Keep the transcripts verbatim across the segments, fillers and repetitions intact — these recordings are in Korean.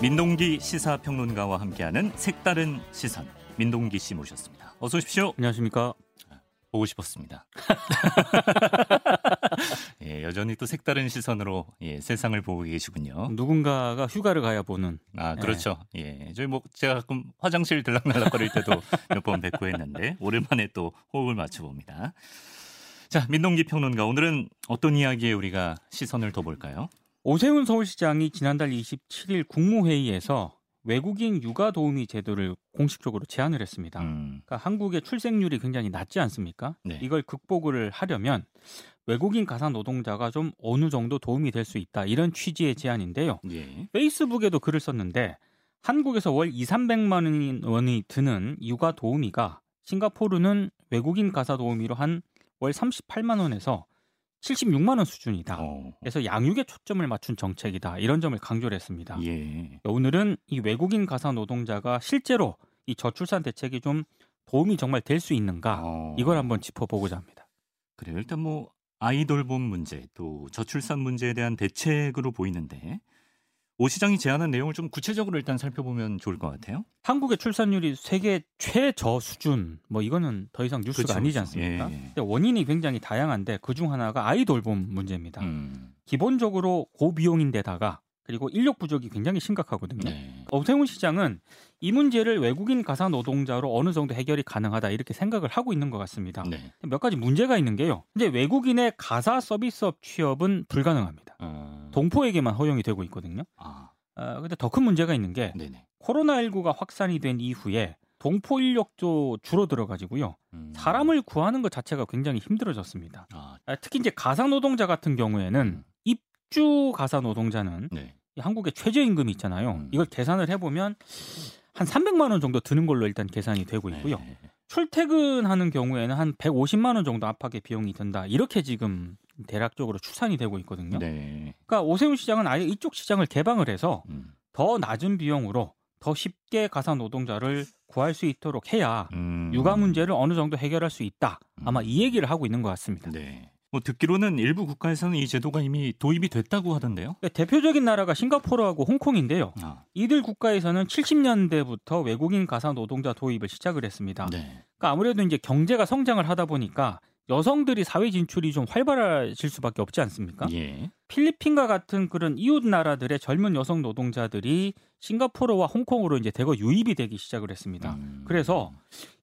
민동기 시사평론가와 함께하는 색다른 시선, 민동기 씨 모셨습니다. 어서 오십시오. 안녕하십니까. 보고 싶었습니다. 예, 여전히 또 색다른 시선으로 예, 세상을 보고 계시군요. 누군가가 휴가를 가야 보는. 아, 그렇죠. 예, 예 저희 뭐 제가 가끔 화장실 들락날락거릴 때도 몇 번 뵙고 했는데 오랜만에 또 호흡을 맞춰봅니다. 자, 민동기 평론가, 오늘은 어떤 이야기에 우리가 시선을 더 볼까요? 오세훈 서울시장이 지난달 이십칠일 국무회의에서 외국인 육아 도우미 제도를 공식적으로 제안을 했습니다. 음. 그러니까 한국의 출생률이 굉장히 낮지 않습니까? 네. 이걸 극복을 하려면 외국인 가사 노동자가 좀 어느 정도 도움이 될 수 있다. 이런 취지의 제안인데요. 예. 페이스북에도 글을 썼는데 한국에서 월 이삼백만 원이 드는 육아 도우미가 싱가포르는 외국인 가사 도우미로 한 월 삼십팔만 원에서 칠십육만 원 수준이다. 오. 그래서 양육에 초점을 맞춘 정책이다. 이런 점을 강조를 했습니다. 예. 오늘은 이 외국인 가사 노동자가 실제로 이 저출산 대책이 좀 도움이 정말 될 수 있는가, 오. 이걸 한번 짚어보고자 합니다. 그래요. 일단 뭐 아이돌봄 문제, 또 저출산 문제에 대한 대책으로 보이는데 오 시장이 제안한 내용을 좀 구체적으로 일단 살펴보면 좋을 것 같아요. 한국의 출산율이 세계 최저 수준, 뭐 이거는 더 이상 뉴스가 그쵸, 아니지 않습니까? 예. 원인이 굉장히 다양한데 그중 하나가 아이돌봄 문제입니다. 음. 기본적으로 고비용인데다가 그리고 인력 부족이 굉장히 심각하거든요. 네. 오세훈 시장은 이 문제를 외국인 가사 노동자로 어느 정도 해결이 가능하다 이렇게 생각을 하고 있는 것 같습니다. 네. 몇 가지 문제가 있는 게요. 이제 외국인의 가사 서비스업 취업은 불가능합니다. 음... 동포에게만 허용이 되고 있거든요. 아, 어, 근데 더 큰 문제가 있는 게 네네. 코로나십구가 확산이 된 이후에 동포 인력도 줄어들어가지고요. 음... 사람을 구하는 것 자체가 굉장히 힘들어졌습니다. 아... 특히 이제 가사 노동자 같은 경우에는 음... 입주 가사 노동자는 네. 한국의 최저임금이 있잖아요. 음. 이걸 계산을 해보면 한 삼백만 원 정도 드는 걸로 일단 계산이 되고 있고요. 네. 출퇴근하는 경우에는 한 백오십만 원 정도 압박의 비용이 든다. 이렇게 지금 대략적으로 추산이 되고 있거든요. 네. 그러니까 오세훈 시장은 아예 이쪽 시장을 개방을 해서 음. 더 낮은 비용으로 더 쉽게 가사 노동자를 구할 수 있도록 해야 음. 육아 문제를 어느 정도 해결할 수 있다. 아마 이 얘기를 하고 있는 것 같습니다. 네. 뭐 듣기로는 일부 국가에서는 이 제도가 이미 도입이 됐다고 하던데요. 네, 대표적인 나라가 싱가포르하고 홍콩인데요. 아. 이들 국가에서는 칠십년대부터 외국인 가사 노동자 도입을 시작을 했습니다. 네. 그러니까 아무래도 이제 경제가 성장을 하다 보니까 여성들이 사회 진출이 좀 활발해질 수밖에 없지 않습니까? 예. 필리핀과 같은 그런 이웃 나라들의 젊은 여성 노동자들이 싱가포르와 홍콩으로 이제 대거 유입이 되기 시작을 했습니다. 음. 그래서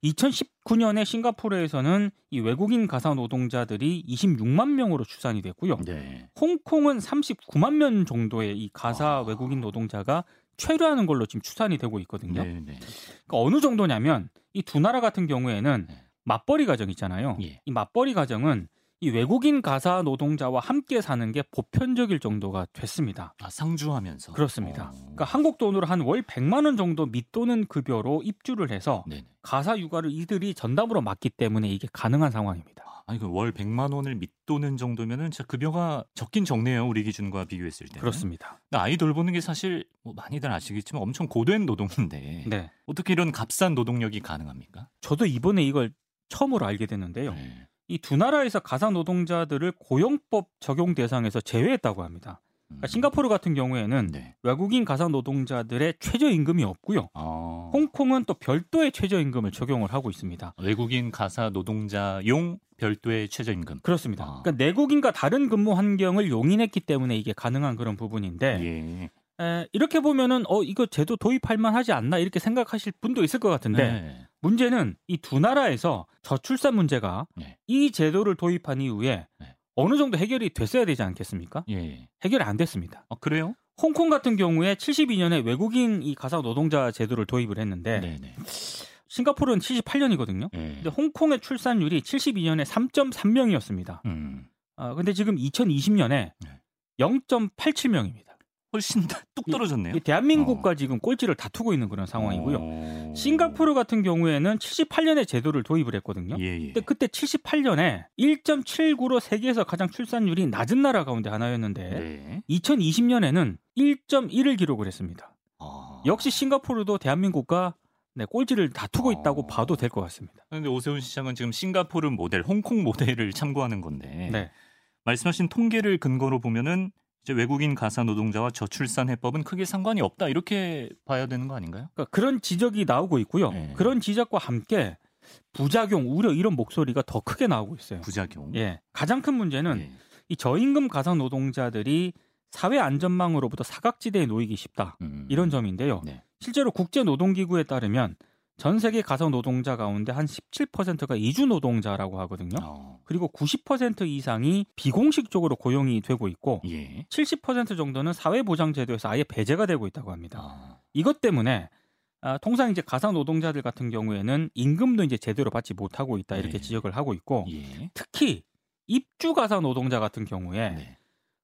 이천십구년에 싱가포르에서는 이 외국인 가사 노동자들이 이십육만 명으로 추산이 됐고요. 네. 홍콩은 삼십구만 명 정도의 이 가사 아. 외국인 노동자가 체류하는 걸로 지금 추산이 되고 있거든요. 네, 네. 그러니까 어느 정도냐면 이 두 나라 같은 경우에는 네. 맞벌이 가정 있잖아요. 예. 이 맞벌이 가정은 이 외국인 가사 노동자와 함께 사는 게 보편적일 정도가 됐습니다. 아, 상주하면서. 그렇습니다. 오. 그러니까 한국 돈으로 한 월 백만 원 정도 밑도는 급여로 입주를 해서 네네. 가사 육아를 이들이 전담으로 맡기 때문에 이게 가능한 상황입니다. 아니 그 월 백만 원을 밑도는 정도면은 진짜 급여가 적긴 적네요. 우리 기준과 비교했을 때. 그렇습니다. 아이 돌보는 게 사실 뭐 많이들 아시겠지만 엄청 고된 노동인데 네. 어떻게 이런 값싼 노동력이 가능합니까? 저도 이번에 이걸 처음으로 알게 됐는데요. 네. 이 두 나라에서 가사 노동자들을 고용법 적용 대상에서 제외했다고 합니다. 그러니까 싱가포르 같은 경우에는 네. 외국인 가사 노동자들의 최저임금이 없고요. 아. 홍콩은 또 별도의 최저임금을 적용을 하고 있습니다. 외국인 가사 노동자용 별도의 최저임금. 그렇습니다. 아. 그러니까 내국인과 다른 근무 환경을 용인했기 때문에 이게 가능한 그런 부분인데 예. 에, 이렇게 보면은 어 이거 제도 도입할 만하지 않나 이렇게 생각하실 분도 있을 것 같은데 네. 문제는 이 두 나라에서 저출산 문제가 네. 이 제도를 도입한 이후에 네. 어느 정도 해결이 됐어야 되지 않겠습니까? 예. 해결이 안 됐습니다. 아, 그래요? 홍콩 같은 경우에 칠십이년에 외국인 이 가사 노동자 제도를 도입을 했는데 네네. 싱가포르는 칠십팔년이거든요. 예. 근데 홍콩의 출산율이 칠십이년에 삼 점 삼 명이었습니다. 음. 아, 근데 지금 이천이십년에 네. 영 점 팔칠 명입니다. 훨씬 뚝 떨어졌네요. 대한민국과 어. 지금 꼴찌를 다투고 있는 그런 상황이고요. 어. 싱가포르 같은 경우에는 칠십팔년에 제도를 도입을 했거든요. 예, 예. 근데 그때 칠십팔년에 일 점 칠구로 세계에서 가장 출산율이 낮은 나라 가운데 하나였는데 예. 이천이십년에는 일 점 일을 기록을 했습니다. 어. 역시 싱가포르도 대한민국과 네, 꼴찌를 다투고 있다고 어. 봐도 될 것 같습니다. 그런데 오세훈 시장은 지금 싱가포르 모델, 홍콩 모델을 참고하는 건데 네. 말씀하신 통계를 근거로 보면은 이제 외국인 가사 노동자와 저출산 해법은 크게 상관이 없다 이렇게 봐야 되는 거 아닌가요? 그러니까 그런 지적이 나오고 있고요. 네. 그런 지적과 함께 부작용, 우려 이런 목소리가 더 크게 나오고 있어요. 부작용. 예, 가장 큰 문제는 네. 이 저임금 가사 노동자들이 사회 안전망으로부터 사각지대에 놓이기 쉽다 음. 이런 점인데요. 네. 실제로 국제노동기구에 따르면 전 세계 가사 노동자 가운데 한 십칠 퍼센트가 이주 노동자라고 하거든요. 어. 그리고 구십 퍼센트 이상이 비공식적으로 고용이 되고 있고 예. 칠십 퍼센트 정도는 사회보장제도에서 아예 배제가 되고 있다고 합니다. 어. 이것 때문에 아, 통상 이제 가사 노동자들 같은 경우에는 임금도 이제 제대로 받지 못하고 있다 이렇게 예. 지적을 하고 있고 예. 특히 입주 가사 노동자 같은 경우에 네.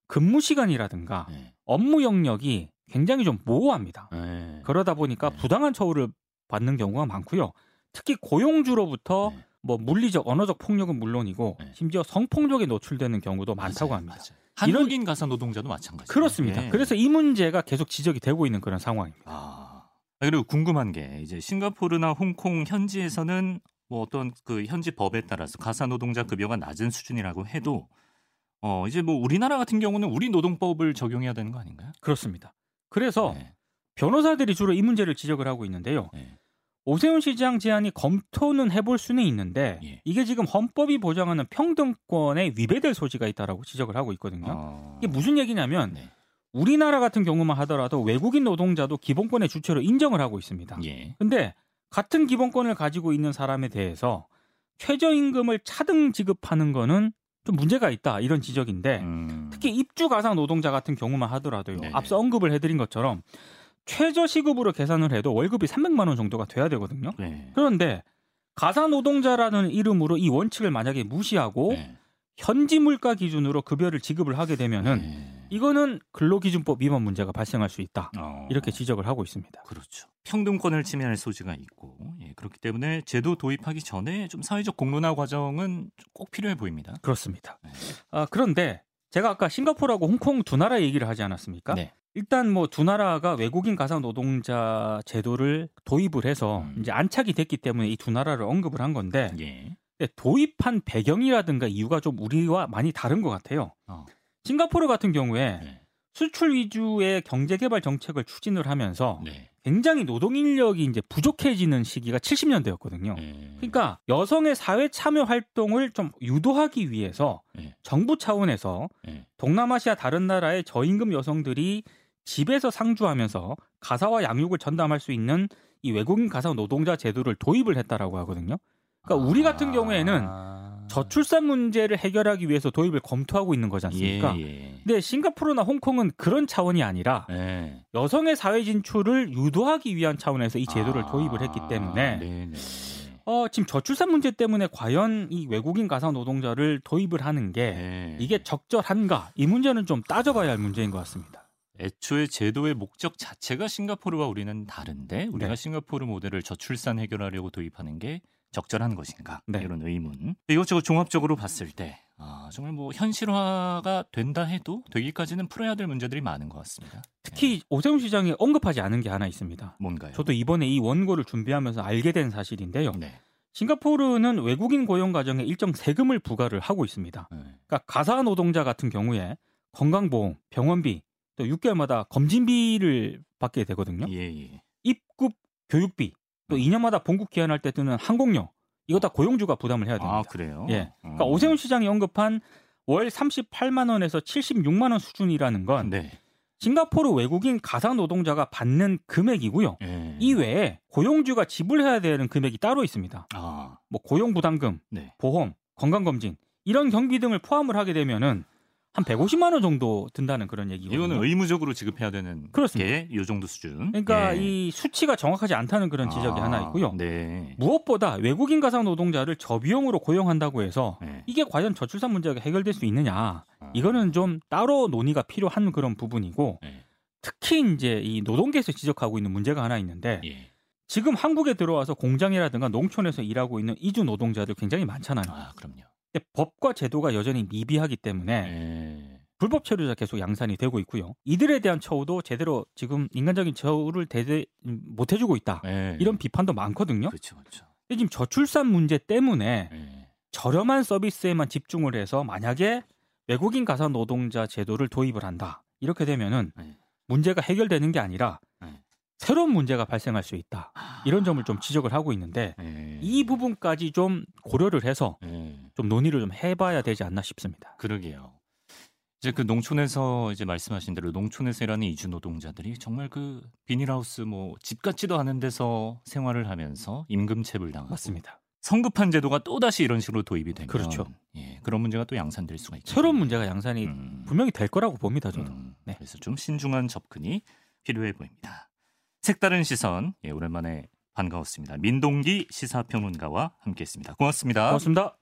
근무 시간이라든가 네. 업무 영역이 굉장히 좀 모호합니다. 네. 그러다 보니까 네. 부당한 처우를 받는 경우가 많고요. 특히 고용주로부터 네. 뭐 물리적, 언어적 폭력은 물론이고 네. 심지어 성폭력에 노출되는 경우도 많다고 합니다. 맞아요. 한국인 이런... 가사 노동자도 마찬가지죠. 그렇습니다. 네. 그래서 이 문제가 계속 지적이 되고 있는 그런 상황입니다. 아, 그리고 궁금한 게 이제 싱가포르나 홍콩 현지에서는 뭐 어떤 그 현지 법에 따라서 가사 노동자 급여가 낮은 수준이라고 해도 어 이제 뭐 우리나라 같은 경우는 우리 노동법을 적용해야 되는 거 아닌가요? 그렇습니다. 그래서 네. 변호사들이 주로 이 문제를 지적을 하고 있는데요. 네. 오세훈 시장 제안이 검토는 해볼 수는 있는데 예. 이게 지금 헌법이 보장하는 평등권에 위배될 소지가 있다라고 지적을 하고 있거든요. 어... 이게 무슨 얘기냐면 네. 우리나라 같은 경우만 하더라도 외국인 노동자도 기본권의 주체로 인정을 하고 있습니다. 그런데 예. 같은 기본권을 가지고 있는 사람에 대해서 최저임금을 차등 지급하는 거는 좀 문제가 있다 이런 지적인데 음. 특히 입주 가사 노동자 같은 경우만 하더라도요. 네네. 앞서 언급을 해드린 것처럼 최저시급으로 계산을 해도 월급이 삼백만 원 정도가 돼야 되거든요. 네. 그런데 가사 노동자라는 이름으로 이 원칙을 만약에 무시하고 네. 현지 물가 기준으로 급여를 지급을 하게 되면은 네. 이거는 근로기준법 위반 문제가 발생할 수 있다. 어. 이렇게 지적을 하고 있습니다. 그렇죠. 평등권을 침해할 소지가 있고 예, 그렇기 때문에 제도 도입하기 전에 좀 사회적 공론화 과정은 꼭 필요해 보입니다. 그렇습니다. 네. 아, 그런데 제가 아까 싱가포르하고 홍콩 두 나라 얘기를 하지 않았습니까? 네. 일단 뭐 두 나라가 외국인 가사 노동자 제도를 도입을 해서 음. 이제 안착이 됐기 때문에 이 두 나라를 언급을 한 건데 예. 도입한 배경이라든가 이유가 좀 우리와 많이 다른 것 같아요. 어. 싱가포르 같은 경우에 네. 수출 위주의 경제개발 정책을 추진을 하면서 네. 굉장히 노동인력이 이제 부족해지는 시기가 칠십 년대였거든요. 네. 그러니까 여성의 사회 참여 활동을 좀 유도하기 위해서 네. 정부 차원에서 네. 동남아시아 다른 나라의 저임금 여성들이 집에서 상주하면서 가사와 양육을 전담할 수 있는 이 외국인 가사 노동자 제도를 도입을 했다라고 하거든요. 그러니까 우리 같은 경우에는 저출산 문제를 해결하기 위해서 도입을 검토하고 있는 거지 않습니까? 예, 예. 근데 싱가포르나 홍콩은 그런 차원이 아니라 예. 여성의 사회 진출을 유도하기 위한 차원에서 이 제도를 아, 도입을 했기 때문에 네네. 어, 지금 저출산 문제 때문에 과연 이 외국인 가사 노동자를 도입을 하는 게 예. 이게 적절한가? 이 문제는 좀 따져봐야 할 문제인 것 같습니다. 애초에 제도의 목적 자체가 싱가포르와 우리는 다른데 우리가 네. 싱가포르 모델을 저출산 해결하려고 도입하는 게 적절한 것인가 네. 이런 의문. 이것저것 종합적으로 봤을 때 아, 정말 뭐 현실화가 된다 해도 되기까지는 풀어야 될 문제들이 많은 것 같습니다. 특히 네. 오세훈 시장이 언급하지 않은 게 하나 있습니다. 뭔가요? 저도 이번에 이 원고를 준비하면서 알게 된 사실인데요. 네. 싱가포르는 외국인 고용 가정에 일정 세금을 부과를 하고 있습니다. 네. 그러니까 가사 노동자 같은 경우에 건강보험, 병원비, 또 육 개월마다 검진비를 받게 되거든요. 예, 예. 입국, 교육비. 또 이 년마다 본국 기한할 때 뜨는 항공료 이거 다 고용주가 부담을 해야 됩니다. 아 그래요? 예. 그러니까 음. 오세훈 시장이 언급한 월 삼십팔만 원에서 칠십육만 원 수준이라는 건 네. 싱가포르 외국인 가사 노동자가 받는 금액이고요. 예. 이외에 고용주가 지불해야 되는 금액이 따로 있습니다. 아. 뭐 고용부담금, 네. 보험, 건강검진 이런 경비 등을 포함을 하게 되면은 한 백오십만 원 정도 든다는 그런 얘기거든요. 이거는 의무적으로 지급해야 되는 게 이 정도 수준. 그러니까 네. 이 수치가 정확하지 않다는 그런 지적이 아, 하나 있고요. 네. 무엇보다 외국인 가사 노동자를 저비용으로 고용한다고 해서 네. 이게 과연 저출산 문제가 해결될 수 있느냐. 아. 이거는 좀 따로 논의가 필요한 그런 부분이고 네. 특히 이제 이 노동계에서 지적하고 있는 문제가 하나 있는데 예. 지금 한국에 들어와서 공장이라든가 농촌에서 일하고 있는 이주 노동자들 굉장히 많잖아요. 아, 그럼요. 법과 제도가 여전히 미비하기 때문에 네. 불법 체류자 계속 양산이 되고 있고요. 이들에 대한 처우도 제대로 지금 인간적인 처우를 대대 못 해주고 있다. 네. 이런 비판도 많거든요. 그렇죠, 그렇죠. 지금 저출산 문제 때문에 네. 저렴한 서비스에만 집중을 해서 만약에 외국인 가사 노동자 제도를 도입을 한다. 이렇게 되면은 네. 문제가 해결되는 게 아니라 네. 새로운 문제가 발생할 수 있다. 아... 이런 점을 좀 지적을 하고 있는데 네. 이 부분까지 좀 고려를 해서 네. 좀 논의를 좀 해봐야 되지 않나 싶습니다. 그러게요. 이제 그 농촌에서 이제 말씀하신 대로 농촌에서 일하는 이주 노동자들이 정말 그 비닐하우스 뭐 집 같지도 않은 데서 생활을 하면서 임금체불 당하고 맞습니다. 성급한 제도가 또 다시 이런 식으로 도입이 되면 그렇죠. 예, 그런 문제가 또 양산될 수가 있죠. 새로운 문제가 양산이 음. 분명히 될 거라고 봅니다, 저도. 음, 네. 그래서 좀 신중한 접근이 필요해 보입니다. 색다른 시선, 예, 오랜만에 반가웠습니다. 민동기 시사평론가와 함께했습니다. 고맙습니다. 고맙습니다.